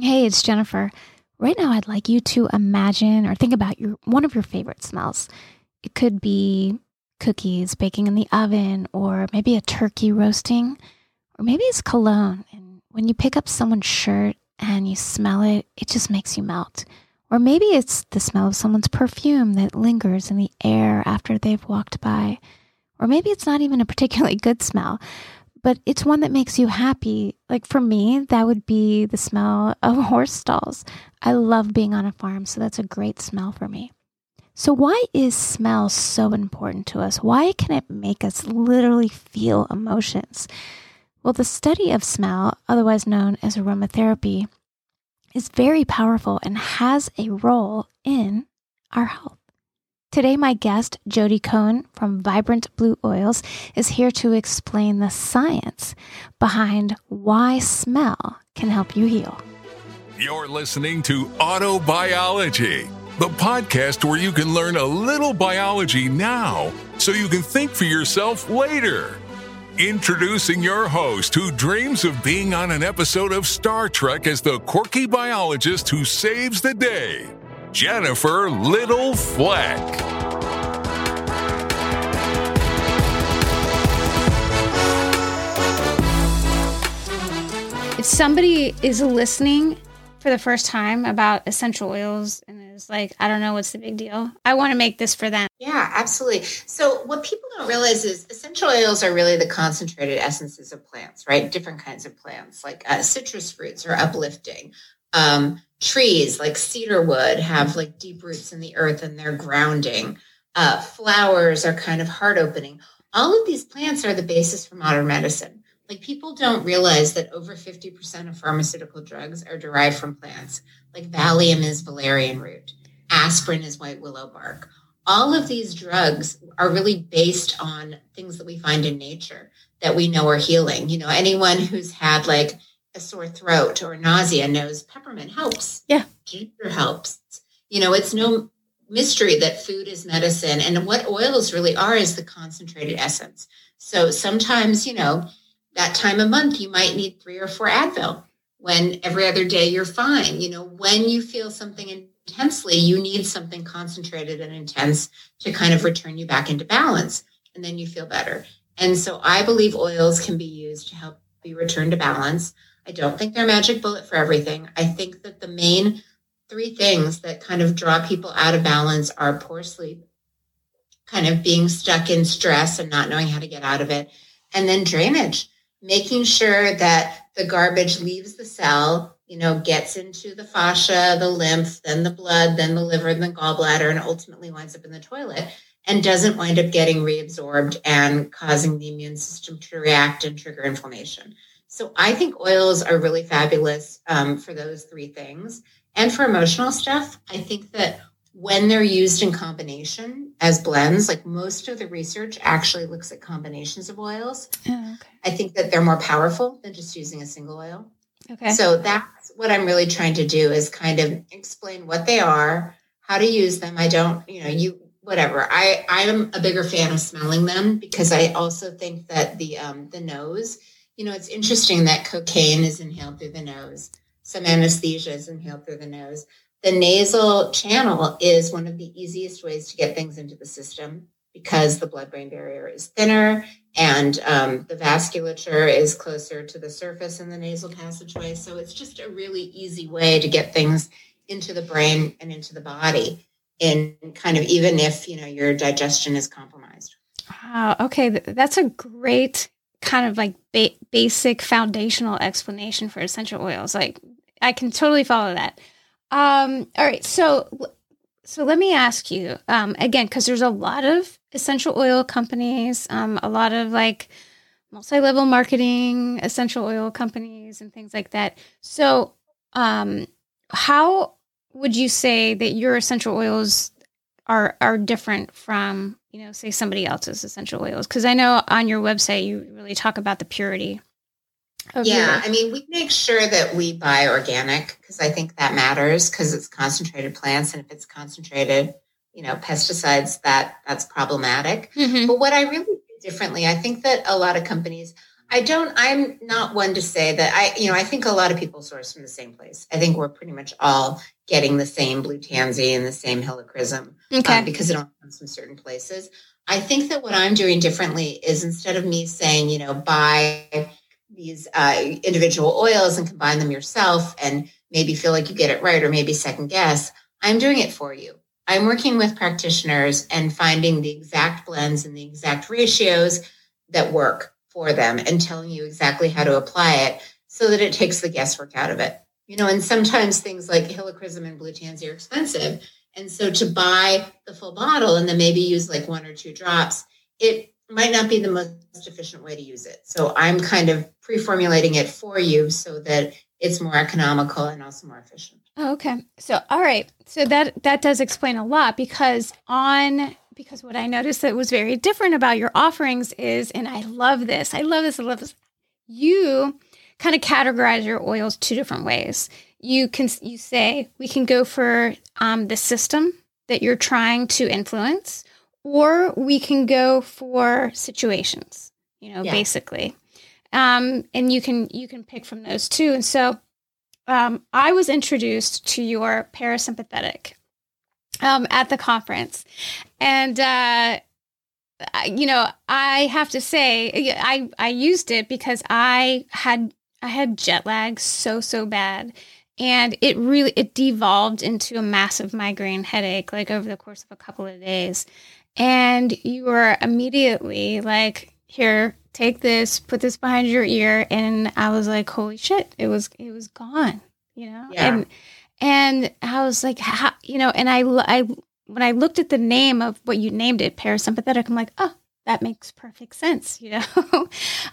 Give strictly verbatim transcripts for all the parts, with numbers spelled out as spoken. Hey, it's Jennifer. Right now, I'd like you to imagine or think about your one of your favorite smells. It could be cookies baking in the oven, or maybe a turkey roasting, or maybe it's cologne. And when you pick up someone's shirt and you smell it, it just makes you melt. Or maybe it's the smell of someone's perfume that lingers in the air after they've walked by. Or maybe it's not even a particularly good smell, but it's one that makes you happy. Like for me, that would be the smell of horse stalls. I love being on a farm, so that's a great smell for me. So why is smell so important to us? Why can it make us literally feel emotions? Well, the study of smell, otherwise known as aromatherapy, is very powerful and has a role in our health. Today, my guest, Jodi Cohen from Vibrant Blue Oils, is here to explain the science behind why smell can help you heal. You're listening to Autobiology, the podcast where you can learn a little biology now so you can think for yourself later. Introducing your host who dreams of being on an episode of Star Trek as the quirky biologist who saves the day, Jennifer Little Fleck. If somebody is listening for the first time about essential oils and is like, I don't know, what's the big deal? I want to make this for them. Yeah, absolutely. So what people don't realize is essential oils are really the concentrated essences of plants, right? Different kinds of plants, like uh, citrus fruits are uplifting. Um, trees like cedar wood have like deep roots in the earth and they're grounding. Uh, flowers are kind of heart opening. All of these plants are the basis for modern medicine. Like people don't realize that over fifty percent of pharmaceutical drugs are derived from plants. Like Valium is valerian root. Aspirin is white willow bark. All of these drugs are really based on things that we find in nature that we know are healing. You know, anyone who's had like a sore throat or nausea knows peppermint helps. Yeah. Ginger helps. You know, it's no mystery that food is medicine. And what oils really are is the concentrated essence. So sometimes, you know, that time of month, you might need three or four Advil. When every other day, you're fine. You know, when you feel something intensely, you need something concentrated and intense to kind of return you back into balance, and then you feel better. And so I believe oils can be used to help be returned to balance. I don't think they're a magic bullet for everything. I think that the main three things that kind of draw people out of balance are poor sleep, kind of being stuck in stress and not knowing how to get out of it, and then drainage. Making sure that the garbage leaves the cell, you know, gets into the fascia, the lymph, then the blood, then the liver, then the gallbladder, and ultimately winds up in the toilet and doesn't wind up getting reabsorbed and causing the immune system to react and trigger inflammation. So I think oils are really fabulous um, for those three things. And for emotional stuff, I think that when they're used in combination as blends, like most of the research actually looks at combinations of oils. Oh, okay. I think that they're more powerful than just using a single oil. Okay. So that's what I'm really trying to do is kind of explain what they are, how to use them. I don't, you know, you, whatever. I, I'm a bigger fan of smelling them because I also think that the, um, the nose, you know, it's interesting that cocaine is inhaled through the nose. Some anesthesia is inhaled through the nose. The nasal channel is one of the easiest ways to get things into the system because the blood-brain barrier is thinner and um, the vasculature is closer to the surface in the nasal passageway. So it's just a really easy way to get things into the brain and into the body in kind of even if, you know, your digestion is compromised. Wow. Okay. That's a great kind of like ba- basic foundational explanation for essential oils. Like I can totally follow that. Um, all right. So, so let me ask you, um, again, cause there's a lot of essential oil companies, um, a lot of like multi-level marketing, essential oil companies and things like that. So, um, how would you say that your essential oils are, are different from, you know, say somebody else's essential oils? Cause I know on your website, you really talk about the purity. Yeah, I mean, we make sure that we buy organic because I think that matters because it's concentrated plants. And if it's concentrated, you know, pesticides, that that's problematic. Mm-hmm. But what I really do differently, I think that a lot of companies, I don't, I'm not one to say that I, you know, I think a lot of people source from the same place. I think we're pretty much all getting the same blue tansy and the same helichrysum okay. um, because it all comes from certain places. I think that what I'm doing differently is instead of me saying, you know, buy these uh, individual oils and combine them yourself and maybe feel like you get it right or maybe second guess, I'm doing it for you. I'm working with practitioners and finding the exact blends and the exact ratios that work for them and telling you exactly how to apply it so that it takes the guesswork out of it. You know, and sometimes things like helichrysum and blue tansy are expensive. And so to buy the full bottle and then maybe use like one or two drops, it might not be the most efficient way to use it. So I'm kind of pre-formulating it for you so that it's more economical and also more efficient. Oh, okay. So, all right. So that, that does explain a lot because on, because what I noticed that was very different about your offerings is, and I love this, I love this, I love this. You kind of categorize your oils two different ways. You can, you say we can go for um, the system that you're trying to influence, or we can go for situations, you know, yeah. basically. Um, and you can, you can pick from those two. And so um, I was introduced to your parasympathetic um, at the conference and, uh, you know, I have to say I, I used it because I had, I had jet lag so, so bad. And it really, it devolved into a massive migraine headache, like over the course of a couple of days. And you were immediately like, here, take this, put this behind your ear. And I was like, holy shit, it was, it was gone, you know? Yeah. And, and I was like, how, you know, and I, I, when I looked at the name of what you named it, parasympathetic, I'm like, oh, that makes perfect sense, you know,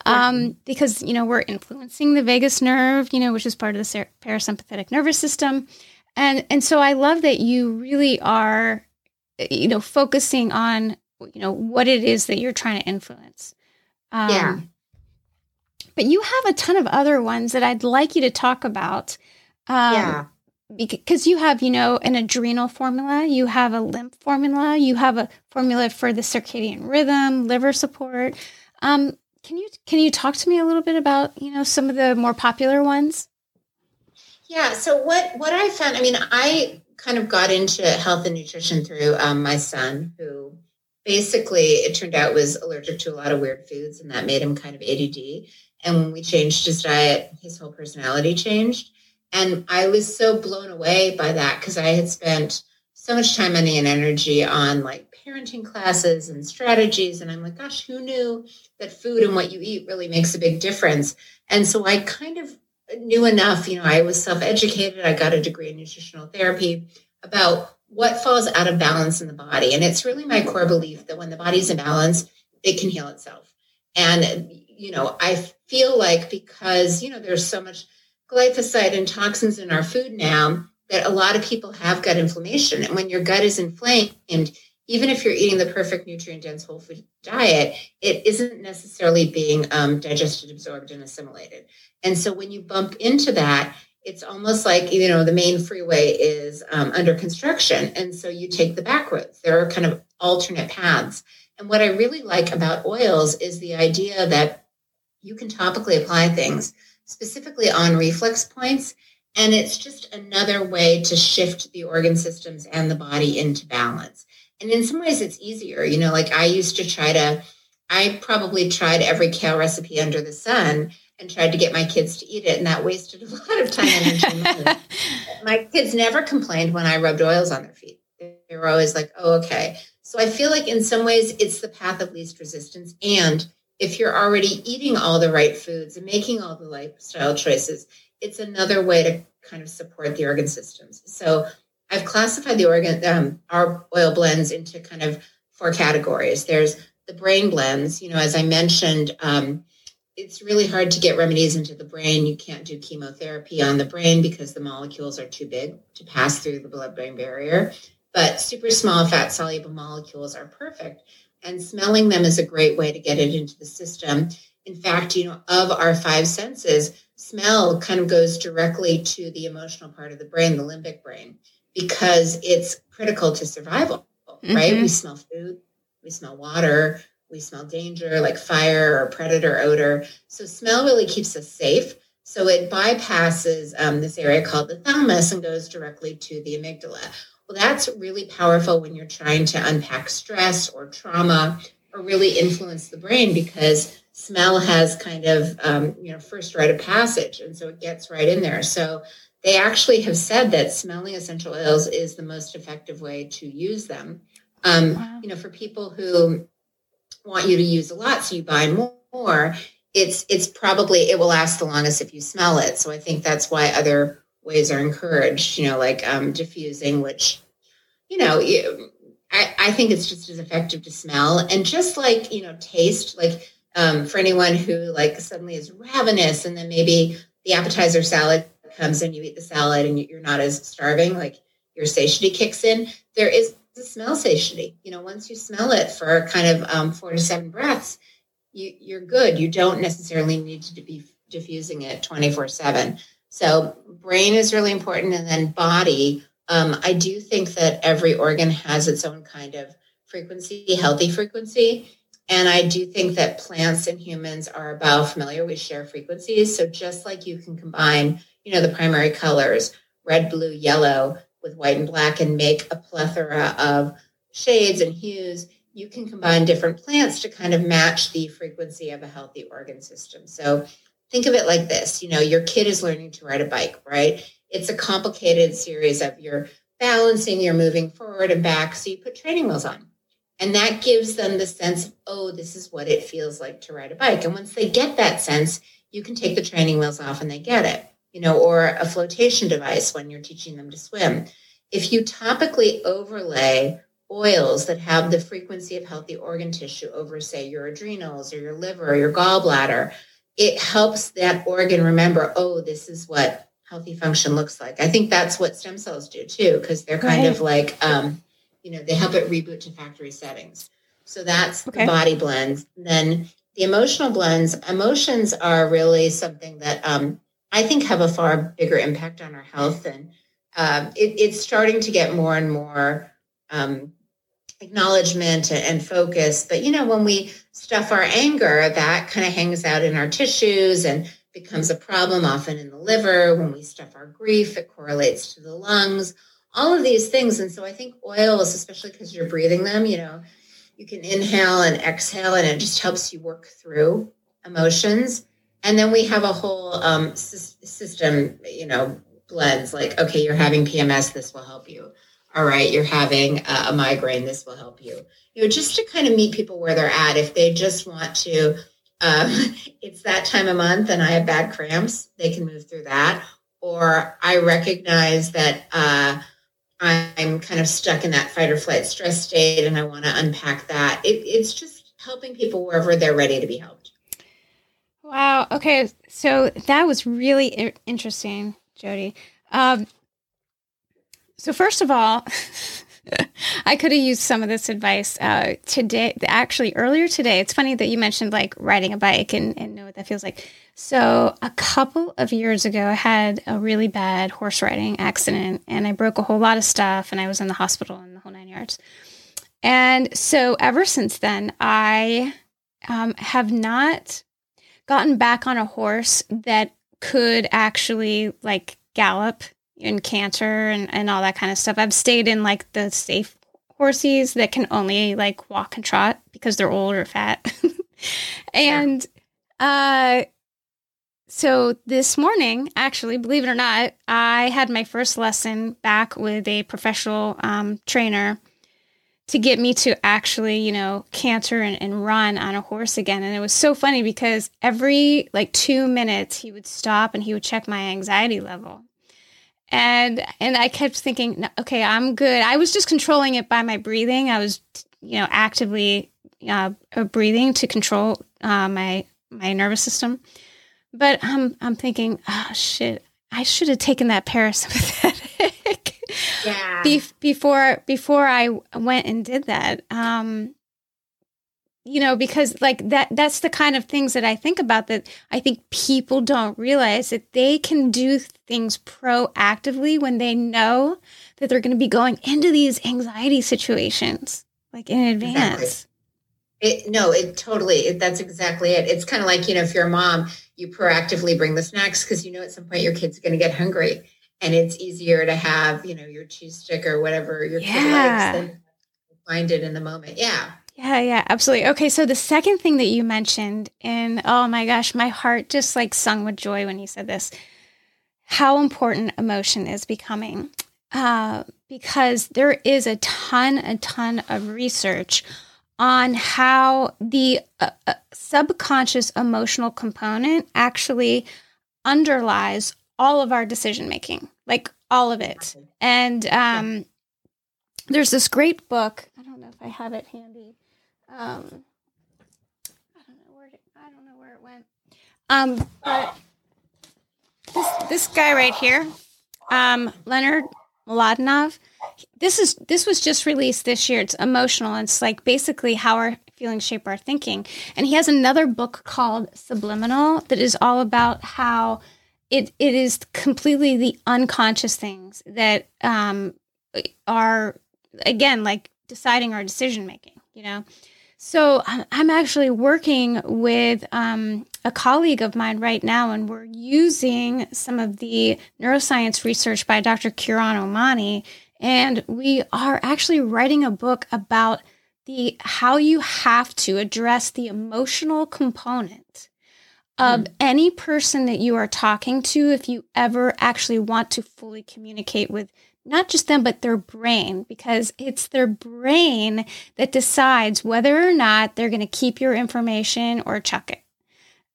um, because, you know, we're influencing the vagus nerve, you know, which is part of the ser- parasympathetic nervous system. And, and so I love that you really are, you know, focusing on, you know, what it is that you're trying to influence. Um, yeah. But you have a ton of other ones that I'd like you to talk about. Um, yeah. Because you have, you know, an adrenal formula, you have a lymph formula, you have a formula for the circadian rhythm, liver support. Um, can you can you talk to me a little bit about, you know, some of the more popular ones? Yeah. So what what I found, I mean, I kind of got into health and nutrition through um, my son, who basically it turned out was allergic to a lot of weird foods, and that made him kind of A D D. And when we changed his diet, his whole personality changed. And I was so blown away by that because I had spent so much time, money, and energy on like parenting classes and strategies. And I'm like, gosh, who knew that food and what you eat really makes a big difference? And so I kind of knew enough, you know, I was self-educated. I got a degree in nutritional therapy about what falls out of balance in the body. And it's really my core belief that when the body's in balance, it can heal itself. And, you know, I feel like because, you know, there's so much glyphosate and toxins in our food now that a lot of people have gut inflammation. And when your gut is inflamed, even if you're eating the perfect nutrient-dense whole food diet, it isn't necessarily being um, digested, absorbed, and assimilated. And so when you bump into that, it's almost like, you know, the main freeway is um, under construction. And so you take the back roads. There are kind of alternate paths. And what I really like about oils is the idea that you can topically apply things specifically on reflex points. And it's just another way to shift the organ systems and the body into balance. And in some ways it's easier, you know, like I used to try to, I probably tried every kale recipe under the sun and tried to get my kids to eat it. And that wasted a lot of time and energy. My kids never complained when I rubbed oils on their feet. They were always like, oh, okay. So I feel like in some ways it's the path of least resistance. And if you're already eating all the right foods and making all the lifestyle choices, it's another way to kind of support the organ systems. So I've classified the organ, um, our oil blends into kind of four categories. There's the brain blends. You know, as I mentioned, um, it's really hard to get remedies into the brain. You can't do chemotherapy on the brain because the molecules are too big to pass through the blood-brain barrier. But super small fat-soluble molecules are perfect. And smelling them is a great way to get it into the system. In fact, you know, of our five senses, smell kind of goes directly to the emotional part of the brain, the limbic brain, because it's critical to survival, right? Mm-hmm. We smell food, we smell water, We smell danger like fire or predator odor. So smell really keeps us safe. So it bypasses um, this area called the thalamus and goes directly to the amygdala. Well, that's really powerful when you're trying to unpack stress or trauma or really influence the brain, because smell has kind of, um, you know, first rite of passage. And so it gets right in there. So they actually have said that smelling essential oils is the most effective way to use them. Um, wow. You know, for people who want you to use a lot, so you buy more, it's it's probably, it will last the longest if you smell it. So I think that's why other ways are encouraged, you know, like um, diffusing, which, you know, you, I, I think it's just as effective to smell. And just like, you know, taste, like um, for anyone who like suddenly is ravenous and then maybe the appetizer salad comes and you eat the salad and you're not as starving, like your satiety kicks in. There is the smell satiety. You know, once you smell it for kind of um, four to seven breaths, you, you're good. You don't necessarily need to be diffusing it twenty-four seven. So brain is really important. And then body, um, I do think that every organ has its own kind of frequency, healthy frequency. And I do think that plants and humans are biofamiliar. We share frequencies. So just like you can combine, you know, the primary colors, red, blue, yellow, with white and black and make a plethora of shades and hues, you can combine different plants to kind of match the frequency of a healthy organ system. So think of it like this, you know, your kid is learning to ride a bike, right? It's a complicated series of you're balancing, you're moving forward and back. So you put training wheels on. And that gives them the sense of, oh, this is what it feels like to ride a bike. And once they get that sense, you can take the training wheels off and they get it, you know, or a flotation device when you're teaching them to swim. If you topically overlay oils that have the frequency of healthy organ tissue over, say, your adrenals or your liver or your gallbladder, it helps that organ remember, oh, this is what healthy function looks like. I think that's what stem cells do, too, because they're kind right. of like... Um, You know, they help it reboot to factory settings. So that's okay. The body blends. And then the emotional blends, emotions are really something that um, I think have a far bigger impact on our health. And um, it, it's starting to get more and more um, acknowledgement and, and focus. But, you know, when we stuff our anger, that kind of hangs out in our tissues and becomes a problem often in the liver. When we stuff our grief, it correlates to the lungs. All of these things. And so I think oils, especially because you're breathing them, you know, you can inhale and exhale, and it just helps you work through emotions. And then we have a whole um, system, you know, blends like, okay, you're having P M S, this will help you. All right, you're having a migraine, this will help you. You know, just to kind of meet people where they're at. If they just want to, um, it's that time of month and I have bad cramps, they can move through that. Or I recognize that, uh, I'm kind of stuck in that fight or flight stress state and I want to unpack that. It, it's just helping people wherever they're ready to be helped. Wow. Okay. So that was really interesting, Jodi. Um, so first of all, I could have used some of this advice uh, today, actually earlier today. It's funny that you mentioned like riding a bike and, and know what that feels like. So a couple of years ago, I had a really bad horse riding accident and I broke a whole lot of stuff and I was in the hospital and the whole nine yards. And so ever since then, I um, have not gotten back on a horse that could actually like gallop and canter and, and all that kind of stuff. I've stayed in like the safe horsies that can only like walk and trot because they're old or fat. and yeah. uh, so this morning, actually, believe it or not, I had my first lesson back with a professional um, trainer to get me to actually, you know, canter and, and run on a horse again. And it was so funny because every like two minutes he would stop and he would check my anxiety level. And and I kept thinking, okay, I'm good. I was just controlling it by my breathing. I was, you know, actively uh, breathing to control uh, my my nervous system. But I'm I'm thinking, oh shit, I should have taken that parasympathetic yeah. Be- before before I went and did that. Um, you know, because like that that's the kind of things that I think about that I think people don't realize that they can do things. things proactively when they know that they're going to be going into these anxiety situations, like in advance. Exactly. It, no, it totally, it, that's exactly it. It's kind of like, you know, if you're a mom, you proactively bring the snacks because you know at some point your kid's going to get hungry, and it's easier to have, you know, your cheese stick or whatever your yeah. kid likes than find it in the moment. Yeah. Yeah, yeah, absolutely. Okay, so the second thing that you mentioned, and oh my gosh, my heart just like sung with joy when you said this, how important emotion is becoming, uh, because there is a ton, a ton of research on how the uh, uh, subconscious emotional component actually underlies all of our decision-making, like all of it. And um, there's this great book, I don't know if I have it handy, Um, I don't know where it, I don't know where it went. Um, but this this guy right here, um, Leonard Mlodinow. This is this was just released this year. It's emotional. It's like basically how our feelings shape our thinking. And he has another book called Subliminal that is all about how it it is completely the unconscious things that um are again like deciding our decision making. You know, so I'm actually working with um, a colleague of mine right now, and we're using some of the neuroscience research by Doctor Kiran Omani, and we are actually writing a book about the how you have to address the emotional component of mm. any person that you are talking to if you ever actually want to fully communicate with not just them, but their brain, because it's their brain that decides whether or not they're going to keep your information or chuck it.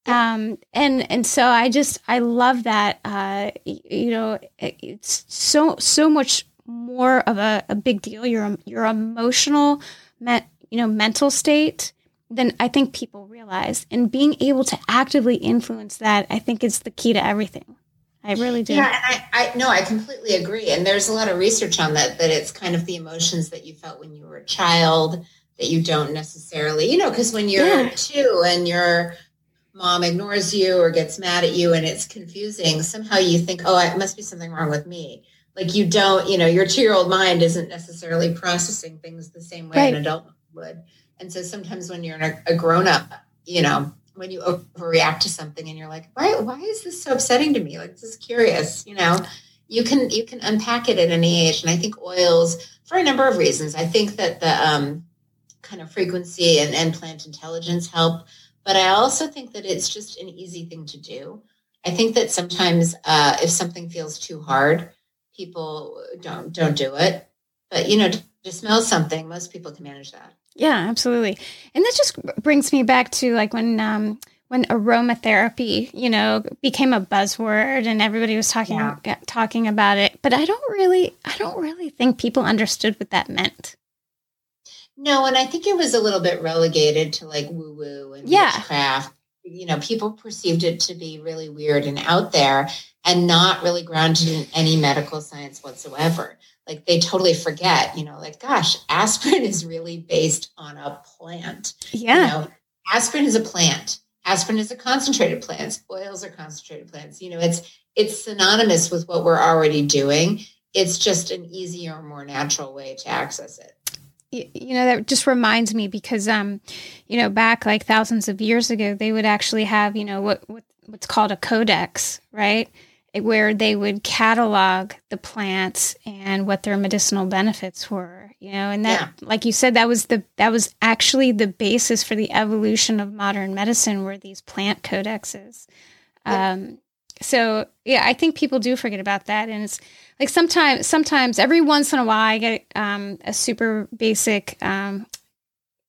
Yeah. Um, and and so I just, I love that, uh, you know, it, it's so so much more of a, a big deal, your your emotional, me- you know, mental state than I think people realize. And being able to actively influence that, I think, is the key to everything. I really do. Yeah, and I, I no, I completely agree. And there's a lot of research on that, that it's kind of the emotions that you felt when you were a child that you don't necessarily, you know, because when you're yeah. two and your mom ignores you or gets mad at you and it's confusing, somehow you think, oh, it must be something wrong with me. Like you don't, you know, your two-year-old mind isn't necessarily processing things the same way right. an adult would. And so sometimes when you're a, a grown-up, you know, when you overreact to something and you're like, why, why is this so upsetting to me? Like, this is curious, you know, you can, you can unpack it at any age. And I think oils for a number of reasons. I think that the um, kind of frequency and, and plant intelligence help, but I also think that it's just an easy thing to do. I think that sometimes uh, if something feels too hard, people don't, don't do it, but you know, to, to smell something, most people can manage that. Yeah, absolutely. And that just brings me back to like when um, when aromatherapy, you know, became a buzzword and everybody was talking yeah. about, talking about it. But I don't really I don't really think people understood what that meant. No, and I think it was a little bit relegated to like woo-woo and yeah. witchcraft. You know, people perceived it to be really weird and out there and not really grounded in any medical science whatsoever. Like they totally forget, you know, like, gosh, aspirin is really based on a plant. Yeah. You know, aspirin is a plant. Aspirin is a concentrated plant. Oils are concentrated plants. You know, it's, it's synonymous with what we're already doing. It's just an easier, more natural way to access it. You, you know, that just reminds me because, um, you know, back like thousands of years ago, they would actually have, you know, what, what what's called a codex, right? Where they would catalog the plants and what their medicinal benefits were, you know, and that, yeah. like you said, that was the, that was actually the basis for the evolution of modern medicine were these plant codexes. Yeah. Um, so yeah, I think people do forget about that. And it's like, sometimes, sometimes every once in a while I get um, a super basic, um,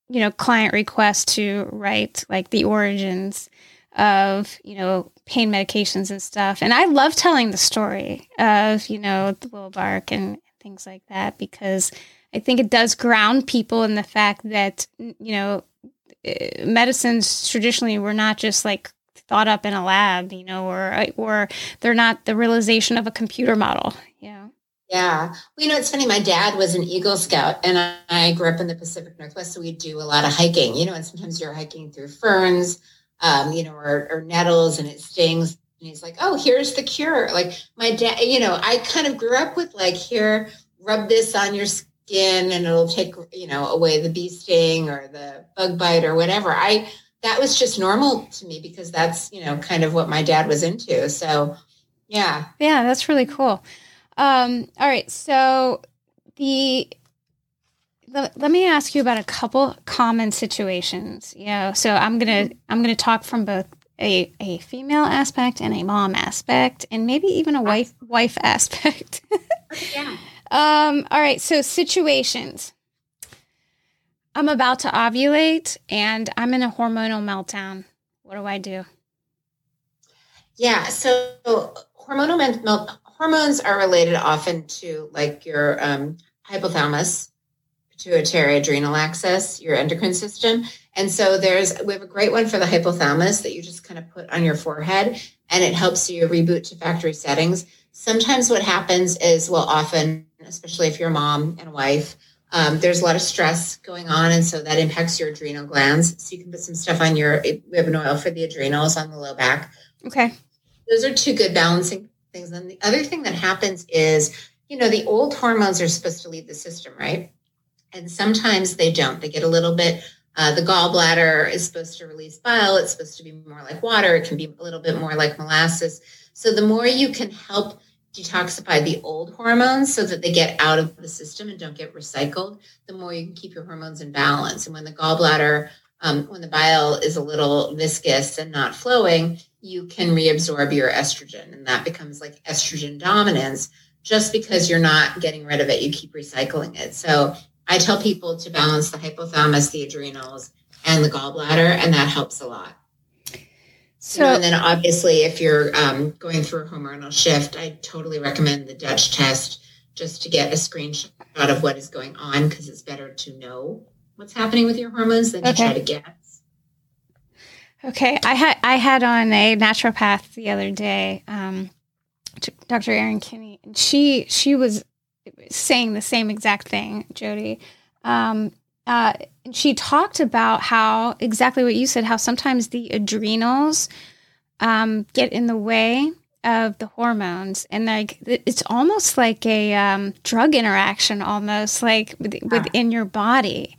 you know, client request to write like the origins of, you know, pain medications and stuff. And I love telling the story of, you know, the willow bark and things like that, because I think it does ground people in the fact that, you know, medicines traditionally were not just like thought up in a lab, you know, or, or they're not the realization of a computer model, you know? Yeah. Well, you know, it's funny. My dad was an Eagle Scout and I, I grew up in the Pacific Northwest. So we do a lot of hiking, you know, and sometimes you're hiking through ferns, Um, you know, or, or nettles and it stings. And he's like, oh, here's the cure. Like my dad, you know, I kind of grew up with like, here, rub this on your skin and it'll take, you know, away the bee sting or the bug bite or whatever. I, that was just normal to me because that's, you know, kind of what my dad was into. So yeah. Yeah. That's really cool. Um, all right. So the, the, let me ask you about a couple common situations, you know, so I'm going to, I'm going to talk from both a, a female aspect and a mom aspect, and maybe even a wife, wife aspect. Yeah. Um, all right. So situations, I'm about to ovulate and I'm in a hormonal meltdown. What do I do? Yeah. So hormonal melt, melt hormones are related often to like your, um, hypothalamus, pituitary adrenal axis, your endocrine system. And so there's, we have a great one for the hypothalamus that you just kind of put on your forehead and it helps you reboot to factory settings. Sometimes what happens is, well, often, especially if you're a mom and a wife, um, there's a lot of stress going on. And so that impacts your adrenal glands. So you can put some stuff on your, we have an oil for the adrenals on the low back. Okay. Those are two good balancing things. And the other thing that happens is, you know, the old hormones are supposed to lead the system, right? And sometimes they don't. They get a little bit, uh, the gallbladder is supposed to release bile. It's supposed to be more like water. It can be a little bit more like molasses. So the more you can help detoxify the old hormones so that they get out of the system and don't get recycled, the more you can keep your hormones in balance. And when the gallbladder, um, when the bile is a little viscous and not flowing, you can reabsorb your estrogen. And that becomes like estrogen dominance. Just because you're not getting rid of it, you keep recycling it. So I tell people to balance the hypothalamus, the adrenals, and the gallbladder, and that helps a lot. So, you know, and then obviously if you're um, going through a hormonal shift, I totally recommend the Dutch test just to get a screenshot of what is going on, because it's better to know what's happening with your hormones than okay. to try to guess. Okay. I had, I had on a naturopath the other day, um, Doctor Erin Kinney, and she, she was saying the same exact thing, Jodi. Um, uh, And she talked about how exactly what you said, how sometimes the adrenals um, get in the way of the hormones. And like, it's almost like a um, drug interaction almost like with, yeah. within your body.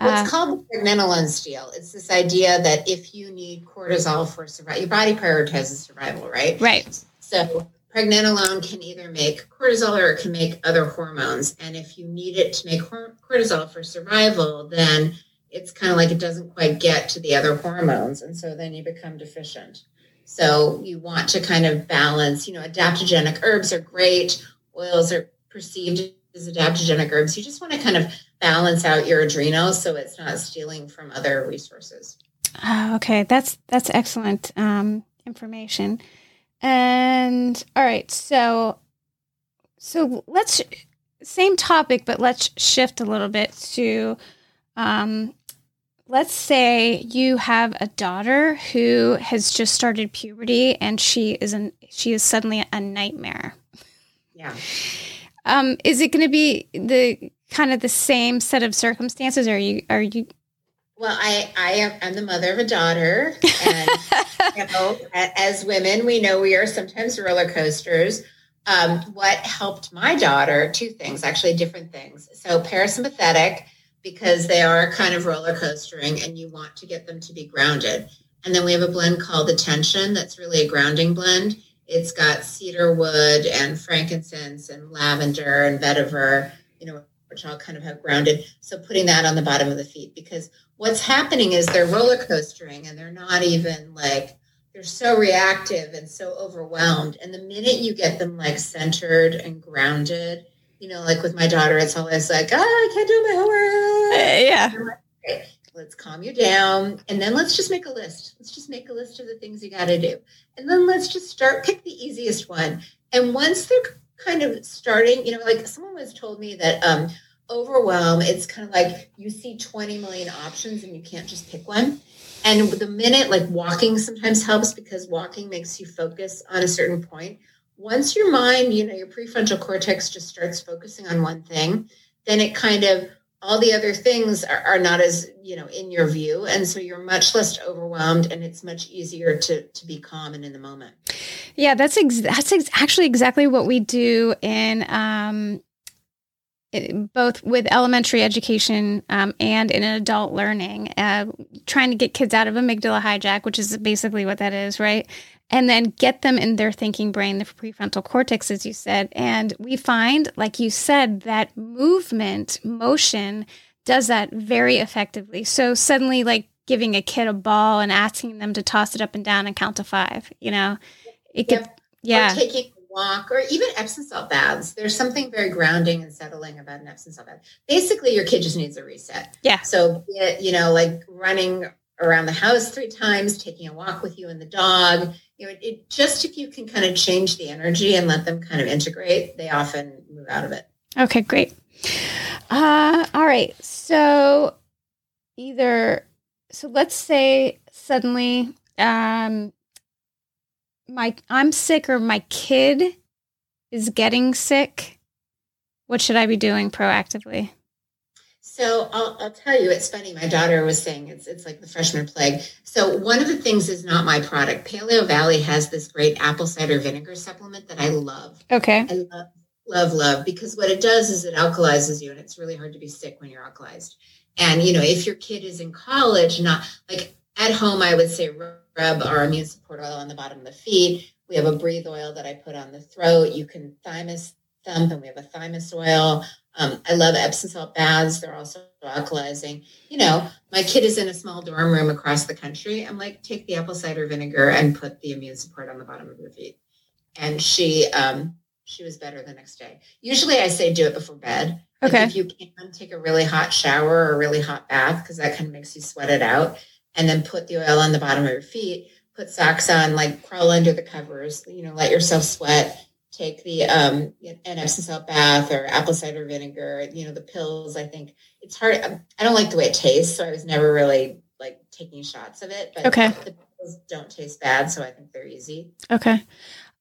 Well, uh, it's called the pregnenolone deal. It's this idea that if you need cortisol for survival, your body prioritizes survival, right? Right. So pregnenolone can either make cortisol or it can make other hormones. And if you need it to make cortisol for survival, then it's kind of like it doesn't quite get to the other hormones. And so then you become deficient. So you want to kind of balance, you know, adaptogenic herbs are great. Oils are perceived as adaptogenic herbs. You just want to kind of balance out your adrenals so it's not stealing from other resources. Oh, okay. That's, that's excellent um, information. And all right, so so let's same topic, but let's shift a little bit to, um, let's say you have a daughter who has just started puberty, and she is an she is suddenly a nightmare. Yeah, um, is it going to be the kind of the same set of circumstances? Or are you are you? Well, I, I am I'm the mother of a daughter, and you know, as women, we know we are sometimes roller coasters. Um, what helped my daughter? Two things, actually, different things. So parasympathetic, because they are kind of roller coastering, and you want to get them to be grounded. And then we have a blend called Attention. That's really a grounding blend. It's got cedar wood and frankincense and lavender and vetiver, you know, which all kind of have grounded. So putting that on the bottom of the feet, because what's happening is they're roller coastering and they're not even like, they're so reactive and so overwhelmed. And the minute you get them like centered and grounded, you know, like with my daughter, it's always like, oh, I can't do my homework. Uh, yeah. Okay, let's calm you down. And then let's just make a list. Let's just make a list of the things you got to do. And then let's just start, pick the easiest one. And once they're kind of starting, you know, like someone was told me that um, overwhelm, it's kind of like you see twenty million options and you can't just pick one. And the minute, like walking sometimes helps because walking makes you focus on a certain point. Once your mind, you know, your prefrontal cortex just starts focusing on one thing, then it kind of, all the other things are, are not as, you know, in your view. And so you're much less overwhelmed and it's much easier to to be calm and in the moment. Yeah, that's ex- that's ex- actually exactly what we do in um, both with elementary education um, and in adult learning, uh, trying to get kids out of amygdala hijack, which is basically what that is, right? And then get them in their thinking brain, the prefrontal cortex, as you said. And we find, like you said, that movement, motion does that very effectively. So suddenly, like giving a kid a ball and asking them to toss it up and down and count to five, you know, it could, yep. yeah. Or taking a walk or even Epsom salt baths. There's something very grounding and settling about an Epsom salt bath. Basically, your kid just needs a reset. Yeah. So, you know, like running around the house three times, taking a walk with you and the dog, you know, it, it just, if you can kind of change the energy and let them kind of integrate, they often move out of it. Okay, great. Uh, all right. So either, so let's say suddenly, um, my, I'm sick or my kid is getting sick. What should I be doing proactively? So I'll, I'll tell you, it's funny. My daughter was saying it's it's like the freshman plague. So one of the things is not my product. Paleo Valley has this great apple cider vinegar supplement that I love. Okay. I love, love, love, because what it does is it alkalizes you, and it's really hard to be sick when you're alkalized. And, you know, if your kid is in college, not like at home, I would say rub our immune support oil on the bottom of the feet. We have a breathe oil that I put on the throat. You can thymus thump, and we have a thymus oil. Um, I love Epsom salt baths. They're also alkalizing. You know, my kid is in a small dorm room across the country. I'm like, take the apple cider vinegar and put the immune support on the bottom of your feet. And she um, she was better the next day. Usually I say do it before bed. Okay. Like if you can, take a really hot shower or a really hot bath, because that kind of makes you sweat it out. And then put the oil on the bottom of your feet. Put socks on, like crawl under the covers, you know, let yourself sweat. Take the um, an Epsom salt bath or apple cider vinegar, you know, the pills. I think it's hard. I don't like the way it tastes, so I was never really like taking shots of it. But okay. The pills don't taste bad, so I think they're easy. Okay.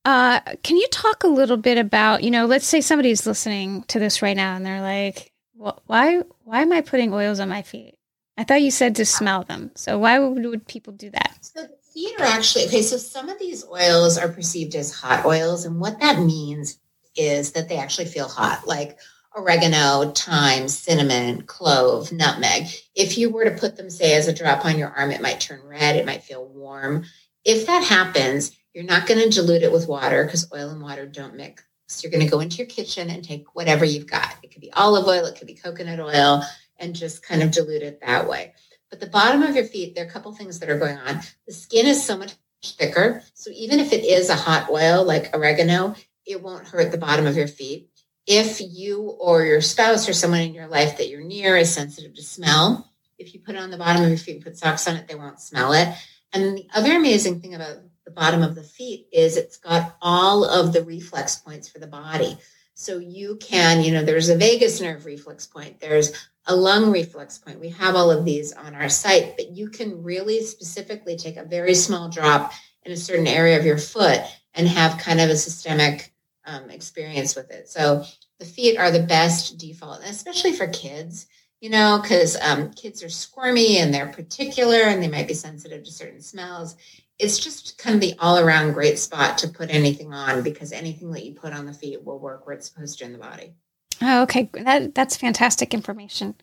Uh, can you talk a little bit about, you know, let's say somebody's listening to this right now and they're like, well, why why am I putting oils on my feet? I thought you said to smell them. So why would, would people do that? So feet are actually, okay, so some of these oils are perceived as hot oils. And what that means is that they actually feel hot, like oregano, thyme, cinnamon, clove, nutmeg. If you were to put them, say, as a drop on your arm, it might turn red. It might feel warm. If that happens, you're not going to dilute it with water because oil and water don't mix. You're going to go into your kitchen and take whatever you've got. It could be olive oil. It could be coconut oil, and just kind of dilute it that way. But the bottom of your feet, there are a couple things that are going on. The skin is so much thicker. So even if it is a hot oil like oregano, it won't hurt the bottom of your feet. If you or your spouse or someone in your life that you're near is sensitive to smell, if you put it on the bottom of your feet and put socks on it, they won't smell it. And the other amazing thing about the bottom of the feet is it's got all of the reflex points for the body. So you can, you know, there's a vagus nerve reflex point. There's a lung reflex point. We have all of these on our site, but you can really specifically take a very small drop in a certain area of your foot and have kind of a systemic um, experience with it. So the feet are the best default, especially for kids, you know, because um, kids are squirmy and they're particular and they might be sensitive to certain smells. It's just kind of the all-around great spot to put anything on, because anything that you put on the feet will work where it's supposed to in the body. Oh, okay. That, that's fantastic information.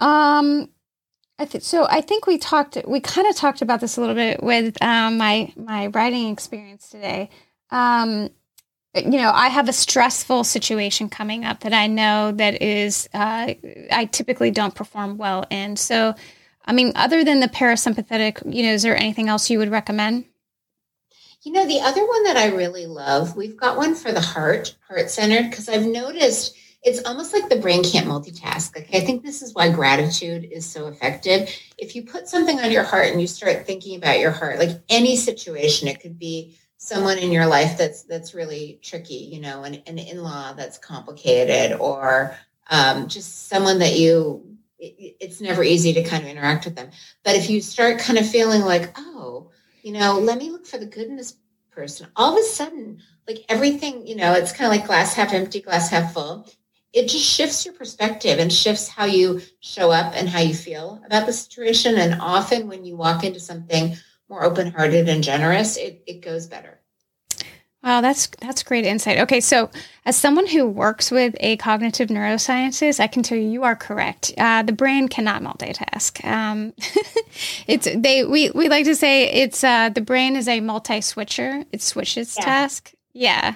Um, I think, so I think we talked, we kind of talked about this a little bit with, um, my, my writing experience today. Um, you know, I have a stressful situation coming up that I know that is, uh, I typically don't perform well in. So, I mean, other than the parasympathetic, you know, is there anything else you would recommend? You know, the other one that I really love, we've got one for the heart, heart-centered, because I've noticed it's almost like the brain can't multitask. Like, I think this is why gratitude is so effective. If you put something on your heart and you start thinking about your heart, like any situation, it could be someone in your life that's that's really tricky, you know, an, an in-law that's complicated, or um, just someone that you, it, it's never easy to kind of interact with them. But if you start kind of feeling like, oh, you know, let me look for the good in this person. All of a sudden, like everything, you know, it's kind of like glass half empty, glass half full. It just shifts your perspective and shifts how you show up and how you feel about the situation. And often when you walk into something more open-hearted and generous, it, it goes better. Wow, that's that's great insight. Okay, so as someone who works with a cognitive neurosciences, I can tell you you are correct. Uh, the brain cannot multitask. Um, it's they we, we like to say it's uh, the brain is a multi-switcher. It switches yeah. task. Yeah.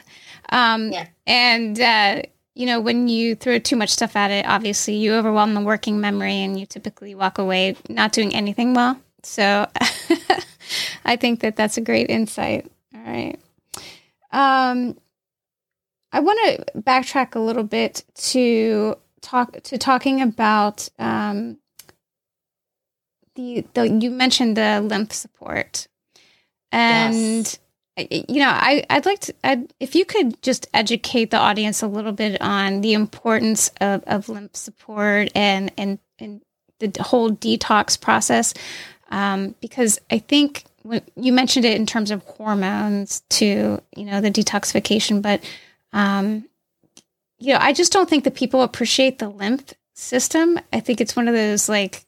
Um, yeah. And, uh, you know, when you throw too much stuff at it, obviously you overwhelm the working memory and you typically walk away not doing anything well. So I think that that's a great insight. All right. Um, I want to backtrack a little bit to talk to talking about um, the the you mentioned the lymph support, and yes. you know I I'd like to I'd, if you could just educate the audience a little bit on the importance of, of lymph support and and and the whole detox process, um, because I think. You mentioned it in terms of hormones to, you know, the detoxification, but, um, you know, I just don't think that people appreciate the lymph system. I think it's one of those like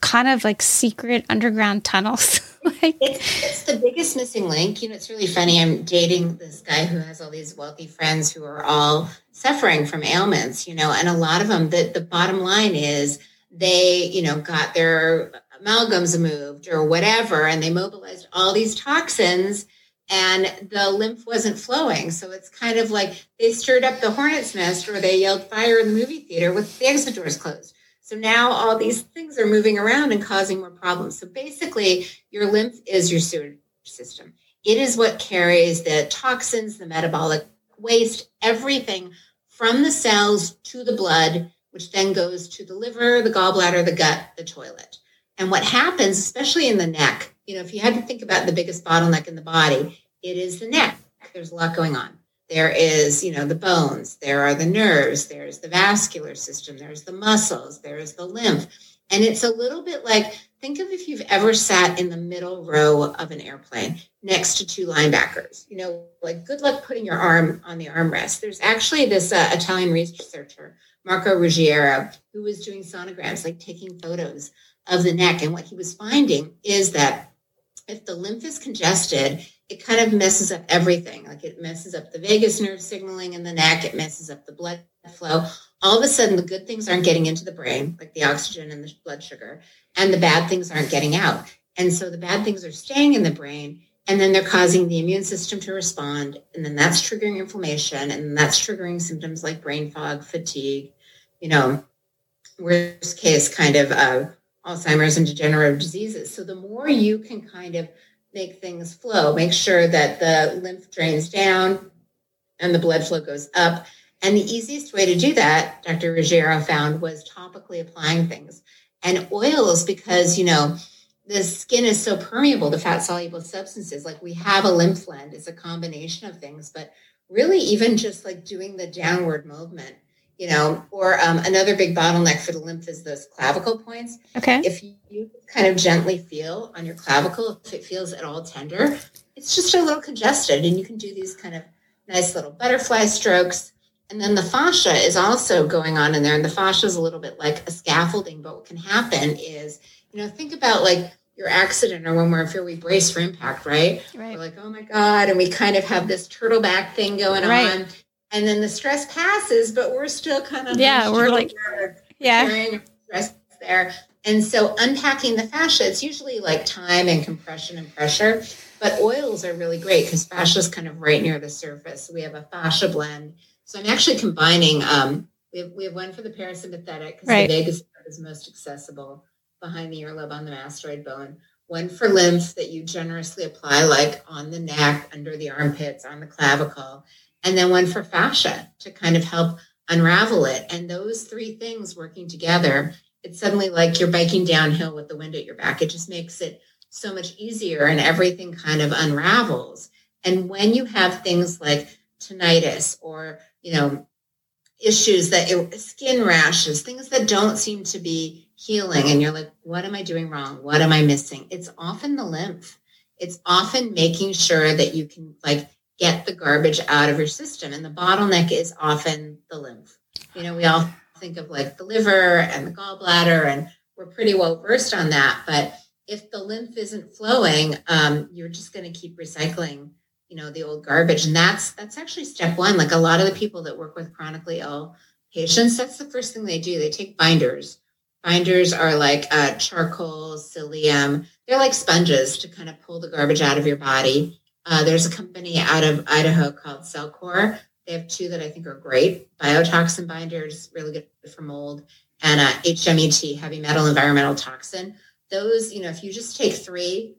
kind of like secret underground tunnels. like it's, it's the biggest missing link. You know, it's really funny. I'm dating this guy who has all these wealthy friends who are all suffering from ailments, you know, and a lot of them, the, the bottom line is they, you know, got their amalgams moved or whatever, and they mobilized all these toxins and the lymph wasn't flowing. So it's kind of like they stirred up the hornet's nest or they yelled fire in the movie theater with the exit doors closed. So now all these things are moving around and causing more problems. So basically your lymph is your sewage system. It is what carries the toxins, the metabolic waste, everything from the cells to the blood, which then goes to the liver, the gallbladder, the gut, the toilet. And what happens, especially in the neck, you know, if you had to think about the biggest bottleneck in the body, it is the neck. There's a lot going on. There is, you know, the bones. There are the nerves. There's the vascular system. There's the muscles. There's the lymph. And it's a little bit like, think of if you've ever sat in the middle row of an airplane next to two linebackers, you know, like good luck putting your arm on the armrest. There's actually this uh, Italian researcher, Marco Ruggiero, who was doing sonograms, like taking photos of the neck. And what he was finding is that if the lymph is congested, it kind of messes up everything. Like it messes up the vagus nerve signaling in the neck. It messes up the blood flow. All of a sudden, the good things aren't getting into the brain, like the oxygen and the blood sugar, and the bad things aren't getting out. And so the bad things are staying in the brain, and then they're causing the immune system to respond. And then that's triggering inflammation, and that's triggering symptoms like brain fog, fatigue, you know, worst case kind of uh, Alzheimer's and degenerative diseases. So the more you can kind of make things flow, make sure that the lymph drains down and the blood flow goes up. And the easiest way to do that, Doctor Ruggiero found, was topically applying things. And oils, because, you know, the skin is so permeable to fat-soluble substances. Like we have a lymph blend. It's a combination of things. But really even just like doing the downward movement, you know, or um, another big bottleneck for the lymph is those clavicle points. Okay. If you kind of gently feel on your clavicle, if it feels at all tender, it's just a little congested. And you can do these kind of nice little butterfly strokes. And then the fascia is also going on in there. And the fascia is a little bit like a scaffolding. But what can happen is, you know, think about like your accident or when we're in fear, we brace for impact, right? Right. We're like, oh, my God. And we kind of have this turtle back thing going right. on. And then the stress passes, but we're still kind of yeah, we're like yeah, stress there. And so unpacking the fascia, it's usually like time and compression and pressure. But oils are really great because fascia is kind of right near the surface. We have a fascia blend. So I'm actually combining. Um, we have we have one for the parasympathetic because right. the vagus nerve is most accessible behind the earlobe on the mastoid bone. One for lymph that you generously apply, like on the neck, under the armpits, on the clavicle. And then one for fascia to kind of help unravel it. And those three things working together, it's suddenly like you're biking downhill with the wind at your back. It just makes it so much easier and everything kind of unravels. And when you have things like tinnitus or, you know, issues that it, skin rashes, things that don't seem to be healing, and you're like, what am I doing wrong? What am I missing? It's often the lymph. It's often making sure that you can like get the garbage out of your system. And the bottleneck is often the lymph. You know, we all think of like the liver and the gallbladder, and we're pretty well versed on that. But if the lymph isn't flowing, um, you're just going to keep recycling you know, the old garbage. And that's, that's actually step one. Like a lot of the people that work with chronically ill patients, that's the first thing they do. They take binders. Binders are like uh, charcoal, psyllium. They're like sponges to kind of pull the garbage out of your body. Uh, there's a company out of Idaho called Cellcore. They have two that I think are great. Biotoxin binders, really good for mold, and uh, H M E T, heavy metal environmental toxin. Those, you know, if you just take three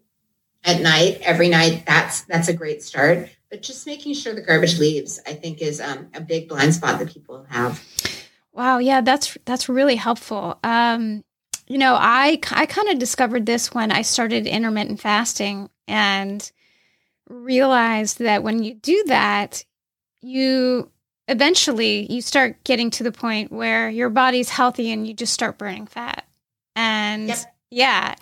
at night, every night, that's that's a great start. But just making sure the garbage leaves, I think, is um, a big blind spot that people have. Wow. Yeah, that's that's really helpful. Um, you know, I, I kind of discovered this when I started intermittent fasting and realized that when you do that, you eventually you start getting to the point where your body's healthy and you just start burning fat. And yep. yeah,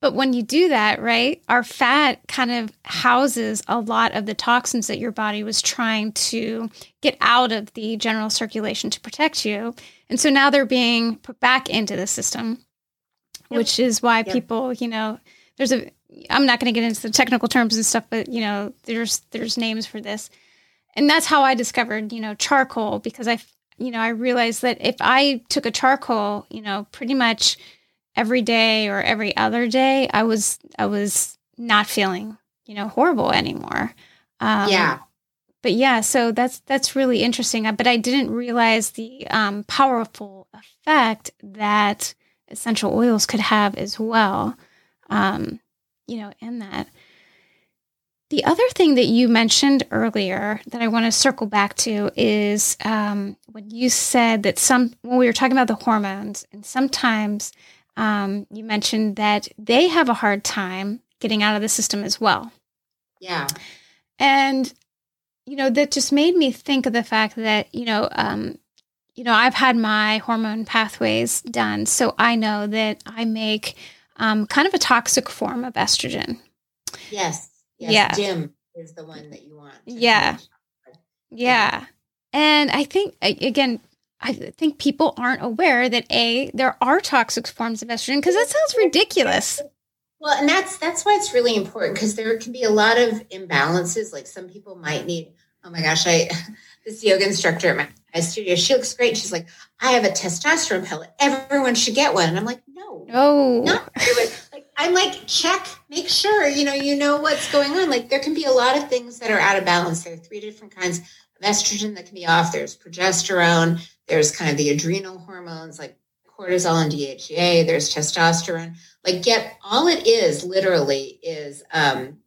but when you do that, right, our fat kind of houses a lot of the toxins that your body was trying to get out of the general circulation to protect you. And so now they're being put back into the system, yep. which is why yep. people, you know, there's a, I'm not going to get into the technical terms and stuff, but, you know, there's, there's names for this. And that's how I discovered, you know, charcoal, because I, you know, I realized that if I took a charcoal, you know, pretty much every day or every other day, I was, I was not feeling, you know, horrible anymore. Um, yeah. But yeah, so that's, that's really interesting. But I didn't realize the um, powerful effect that essential oils could have as well. Um, you know, in that. The other thing that you mentioned earlier that I want to circle back to is um, when you said that some, when we were talking about the hormones, and sometimes um, you mentioned that they have a hard time getting out of the system as well. Yeah. And, you know, that just made me think of the fact that, you know, um, you know, I've had my hormone pathways done, so I know that I make um, kind of a toxic form of estrogen. Yes. Yes, yeah. Jim is the one that you want. Yeah. Yeah. And I think, again, I think people aren't aware that, A, there are toxic forms of estrogen, because that sounds ridiculous. Well, and that's that's why it's really important, because there can be a lot of imbalances. Like some people might need, oh my gosh, I this yoga instructor at my, my studio, she looks great. She's like, I have a testosterone pill. Everyone should get one. And I'm like, no. No. Not everyone. I'm like, check, make sure, you know, you know what's going on. Like there can be a lot of things that are out of balance. There are three different kinds of estrogen that can be off. There's progesterone. There's kind of the adrenal hormones like cortisol and D H E A. There's testosterone. Like get, all it is literally is um,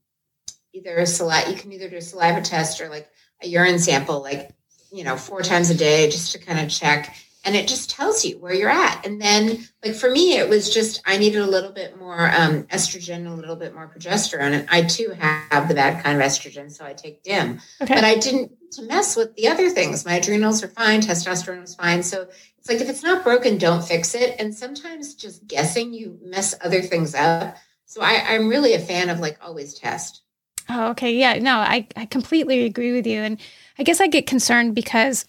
either a saliva, you can either do a saliva test or like a urine sample, like, you know, four times a day just to kind of check. And it just tells you where you're at. And then, like, for me, it was just, I needed a little bit more um, estrogen, a little bit more progesterone. And I, too, have the bad kind of estrogen, so I take D I M. Okay. But I didn't to mess with the other things. My adrenals are fine. Testosterone was fine. So it's like, if it's not broken, don't fix it. And sometimes just guessing, you mess other things up. So I, I'm really a fan of, like, always test. Oh, okay. Yeah. No, I, I completely agree with you. And I guess I get concerned because...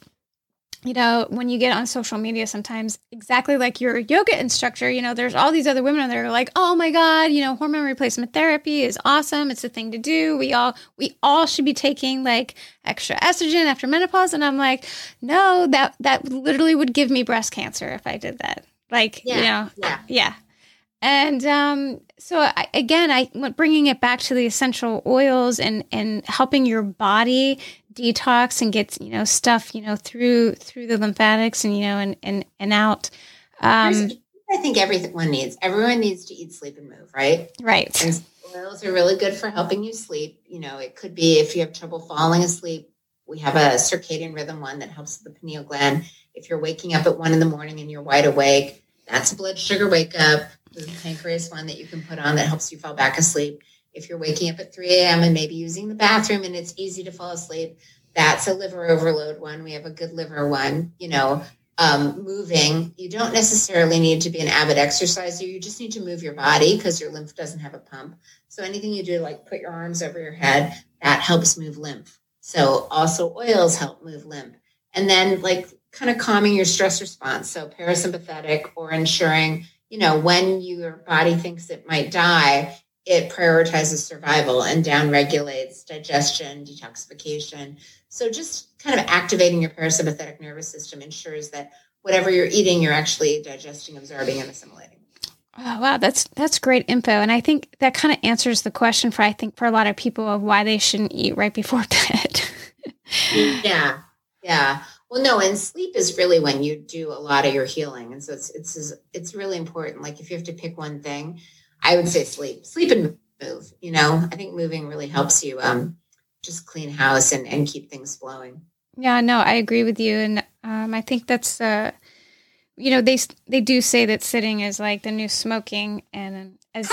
you know, when you get on social media sometimes, exactly like your yoga instructor, you know, there's all these other women that are like, oh my God, you know, hormone replacement therapy is awesome. It's the thing to do. We all, we all should be taking like extra estrogen after menopause. And I'm like, no, that, that literally would give me breast cancer if I did that. Like, yeah, you know, yeah. yeah. And um, so I, again, I bringing it back to the essential oils and, and helping your body detox and get, you know, stuff, you know, through through the lymphatics and, you know, and and, and out. Um, I think everyone needs. Everyone needs to eat, sleep, and move, right? Right. And oils are really good for helping you sleep. You know, it could be if you have trouble falling asleep. We have a circadian rhythm one that helps the pineal gland. If you're waking up at one in the morning and you're wide awake, that's blood sugar wake up. There's a pancreas one that you can put on that helps you fall back asleep. If you're waking up at three a.m. and maybe using the bathroom and it's easy to fall asleep, that's a liver overload one. We have a good liver one, you know, um, moving. You don't necessarily need to be an avid exerciser. You just need to move your body because your lymph doesn't have a pump. So anything you do, like put your arms over your head, that helps move lymph. So also oils help move lymph. And then like kind of calming your stress response. So parasympathetic or ensuring, you know, when your body thinks it might die, it prioritizes survival and downregulates digestion, detoxification. So just kind of activating your parasympathetic nervous system ensures that whatever you're eating, you're actually digesting, absorbing, and assimilating. Oh, wow, that's that's great info. And I think that kind of answers the question for, I think, for a lot of people of why they shouldn't eat right before bed. Yeah, yeah. Well, no, and sleep is really when you do a lot of your healing. And so it's it's it's really important. Like if you have to pick one thing, I would say sleep. Sleep and move, you know. I think moving really helps you um, just clean house and, and keep things flowing. Yeah, no, I agree with you. And um, I think that's... Uh... You know, they they do say that sitting is like the new smoking, and as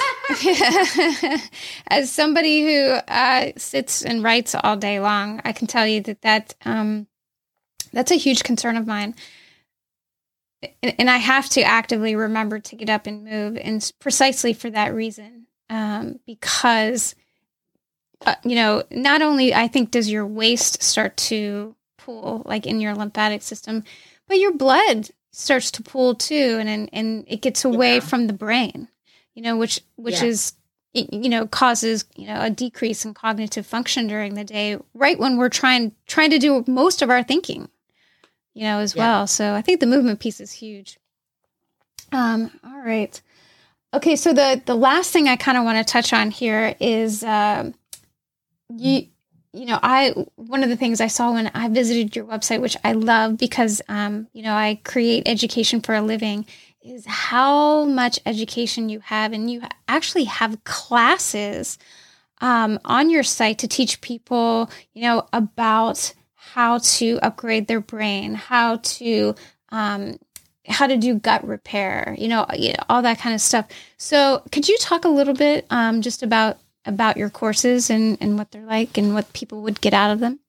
as somebody who uh, sits and writes all day long, I can tell you that that um, that's a huge concern of mine, and, and I have to actively remember to get up and move, and precisely for that reason, um, because uh, you know, not only I think does your waste start to pool, like in your lymphatic system, but your blood starts to pool too, and and, and it gets away yeah. from the brain, you know, which which yeah. is, you know, causes, you know, a decrease in cognitive function during the day, right when we're trying trying to do most of our thinking, you know, as yeah. well. So I think the movement piece is huge. Um, all right, okay. So the the last thing I kind of want to touch on here is, um, you you know, I, one of the things I saw when I visited your website, which I love because, um, you know, I create education for a living, is how much education you have. And you actually have classes, um, on your site to teach people, you know, about how to upgrade their brain, how to, um, how to do gut repair, you know, all that kind of stuff. So could you talk a little bit, um, just about about your courses and, and what they're like and what people would get out of them?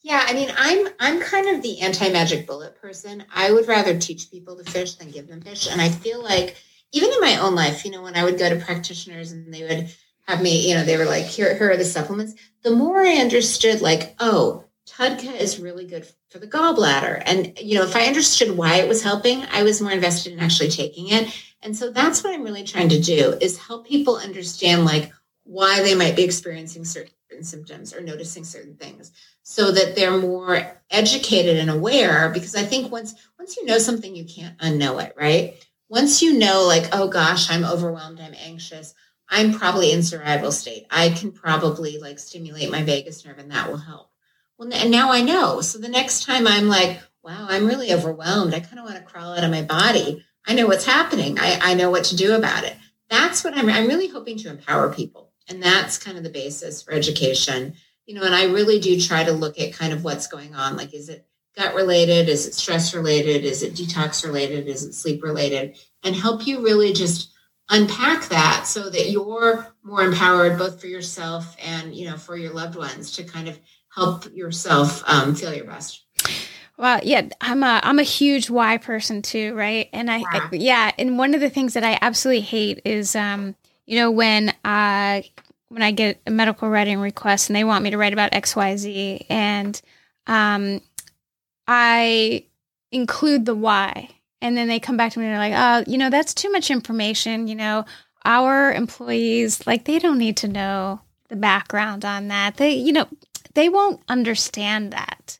Yeah. I mean, I'm, I'm kind of the anti-magic bullet person. I would rather teach people to fish than give them fish. And I feel like even in my own life, you know, when I would go to practitioners and they would have me, you know, they were like, here, here are the supplements. The more I understood, like, oh, Tudka is really good for the gallbladder. And, you know, if I understood why it was helping, I was more invested in actually taking it. And so that's what I'm really trying to do, is help people understand, like, why they might be experiencing certain symptoms or noticing certain things, so that they're more educated and aware. Because I think once once you know something, you can't unknow it, right? Once you know, like, oh gosh, I'm overwhelmed, I'm anxious, I'm probably in survival state. I can probably like stimulate my vagus nerve and that will help. Well, and now I know. So the next time I'm like, wow, I'm really overwhelmed, I kind of want to crawl out of my body, I know what's happening. I, I know what to do about it. That's what I'm, I'm really hoping to empower people. And that's kind of the basis for education, you know, and I really do try to look at kind of what's going on. Like, is it gut related? Is it stress related? Is it detox related? Is it sleep related? And help you really just unpack that so that you're more empowered, both for yourself and, you know, for your loved ones, to kind of help yourself um, feel your best. Well, yeah, I'm a, I'm a huge why person too. Right. And I, yeah. yeah. And one of the things that I absolutely hate is, um, you know, when I, when I get a medical writing request and they want me to write about X Y Z, and, um, I include the why, and then they come back to me and they're like, oh, you know, that's too much information. You know, our employees, like, they don't need to know the background on that. They, you know, they won't understand that.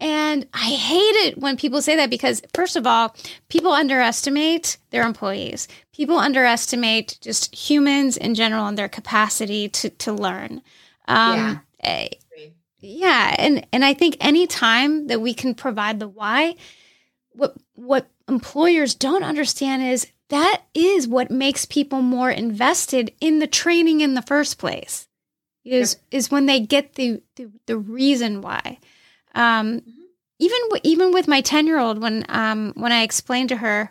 And I hate it when people say that, because first of all, people underestimate their employees. People underestimate just humans in general and their capacity to, to learn. Um, yeah. Yeah. And, and I think any time that we can provide the why, what, what employers don't understand is that is what makes people more invested in the training in the first place, is, yeah. is when they get the, the, the reason why. Um, even, w- even with my ten year old, when, um, when I explained to her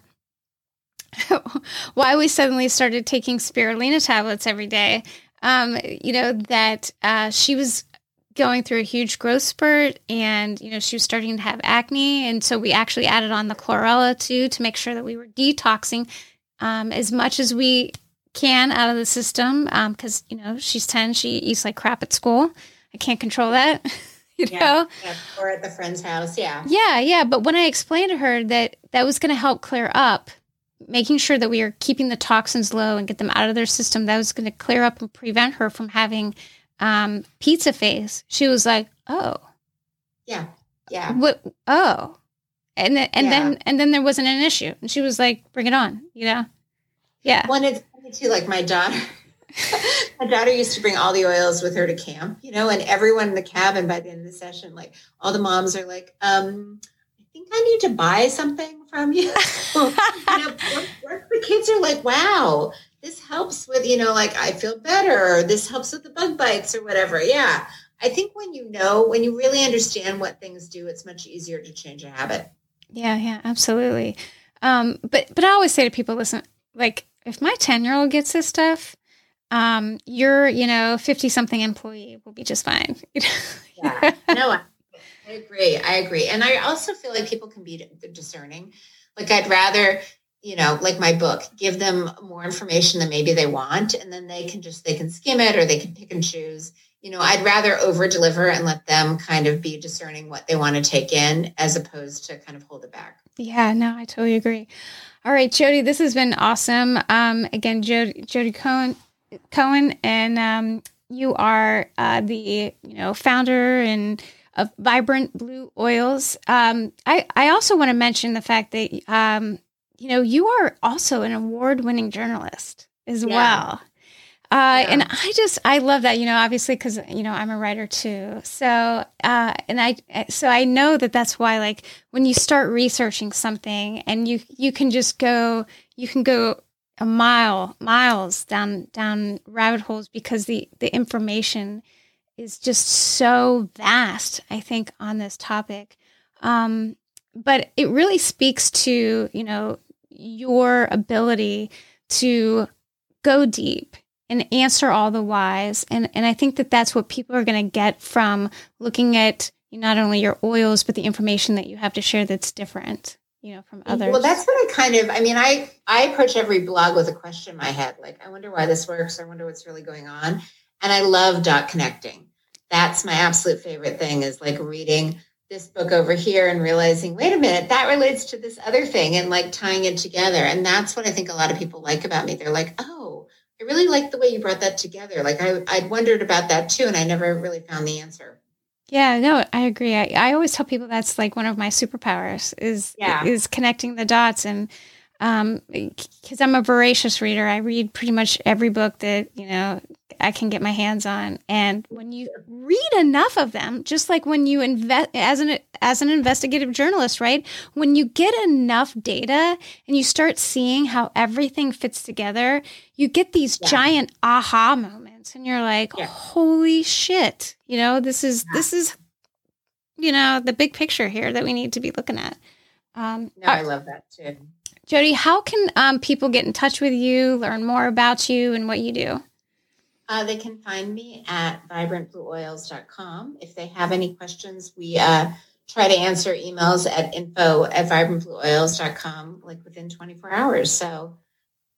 why we suddenly started taking spirulina tablets every day, um, you know, that, uh, she was going through a huge growth spurt, and, you know, she was starting to have acne. And so we actually added on the chlorella too, to make sure that we were detoxing, um, as much as we can out of the system. Um, cause, you know, she's ten, she eats like crap at school. I can't control that. You know, yeah, yeah, or at the friend's house. Yeah. Yeah. Yeah. But when I explained to her that that was going to help clear up making sure that we are keeping the toxins low and get them out of their system, that was going to clear up and prevent her from having um, pizza face. She was like, oh. Yeah. Yeah. What? Oh. And then, and yeah. then, and then there wasn't an issue. And she was like, bring it on, you know? Yeah. One is too, like my daughter, my daughter used to bring all the oils with her to camp, you know, and everyone in the cabin by the end of the session, like all the moms are like, um, I think I need to buy something from you. You know, the kids are like, wow, this helps with, you know, like I feel better. Or this helps with the bug bites or whatever. Yeah. I think when you know, when you really understand what things do, it's much easier to change a habit. Yeah, yeah, absolutely. Um, but but I always say to people, listen, like if my ten-year-old gets this stuff, um, your, you know, fifty-something employee will be just fine. Yeah, no, I, I agree. I agree. And I also feel like people can be discerning. Like I'd rather, you know, like my book, give them more information than maybe they want, and then they can just, they can skim it or they can pick and choose. You know, I'd rather over deliver and let them kind of be discerning what they want to take in as opposed to kind of hold it back. Yeah, no, I totally agree. All right, Jodi, this has been awesome. Um, again, Jodi, Jodi Cohen, Cohen, and um, you are uh, the, you know, founder and of Vibrant Blue Oils. Um, I, I also want to mention the fact that, um, you know, you are also an award-winning journalist as yeah. well. Uh, yeah. And I just, I love that, you know, obviously, cause you know, I'm a writer too. So, uh, and I, so I know that that's why, like when you start researching something and you, you can just go, you can go a mile, miles down, down rabbit holes because the, the information is just so vast, I think, on this topic. Um, but it really speaks to, you know, your ability to go deep and answer all the whys. And and I think that that's what people are going to get from looking at not only your oils, but the information that you have to share that's different, you know, from others. Well, that's what I kind of, I mean, I, I approach every blog with a question in my head. Like, I wonder why this works. I wonder what's really going on. And I love dot connecting. That's my absolute favorite thing, is like reading this book over here and realizing, wait a minute, that relates to this other thing, and like tying it together. And that's what I think a lot of people like about me. They're like, oh, I really like the way you brought that together. Like I, I'd wondered about that too, and I never really found the answer. Yeah, no, I agree. I, I always tell people that's like one of my superpowers is yeah. is connecting the dots, and um, because I'm a voracious reader, I read pretty much every book that you know I can get my hands on. And when you read enough of them, just like when you invest as an as an investigative journalist, right? When you get enough data and you start seeing how everything fits together, you get these yeah. giant aha moments, and you're like, yeah. "Holy shit!" You know, this is yeah. this is, you know, the big picture here that we need to be looking at. Um, no, I love that too. Jodi, how can um, people get in touch with you, learn more about you and what you do? Uh, they can find me at vibrant blue oils dot com. If they have any questions, we uh, try to answer emails at info at vibrant blue oils dot com like within twenty-four hours. So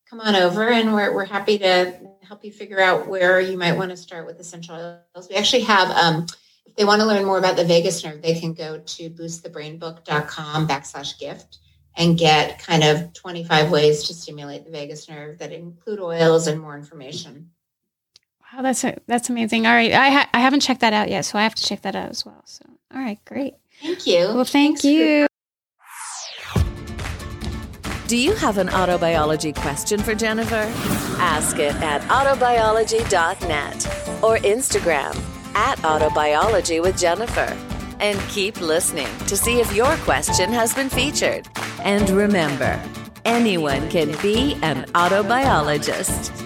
come on over, and we're we're happy to help you figure out where you might want to start with essential oils. We actually have, um, if they want to learn more about the vagus nerve, they can go to boost the brain book dot com backslash gift. And get kind of twenty-five ways to stimulate the vagus nerve that include oils and more information. Wow, that's a, that's amazing. All right, I ha- I haven't checked that out yet, so I have to check that out as well. So, all right, great. Thank you. Well, thank Thanks you. For- Do you have an autobiology question for Jennifer? Ask it at autobiology dot net or Instagram at autobiology with Jennifer. And keep listening to see if your question has been featured. And remember, anyone can be an autobiologist.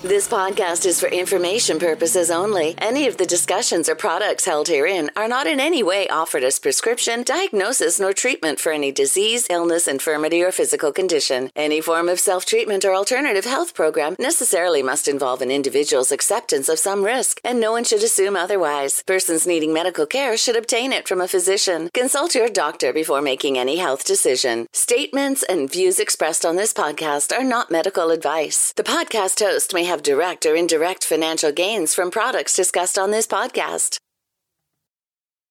This podcast is for information purposes only. Any of the discussions or products held herein are not in any way offered as prescription, diagnosis, nor treatment for any disease, illness, infirmity, or physical condition. Any form of self-treatment or alternative health program necessarily must involve an individual's acceptance of some risk, and no one should assume otherwise. Persons needing medical care should obtain it from a physician. Consult your doctor before making any health decision. Statements and views expressed on this podcast are not medical advice. The podcast host may have direct or indirect financial gains from products discussed on this podcast.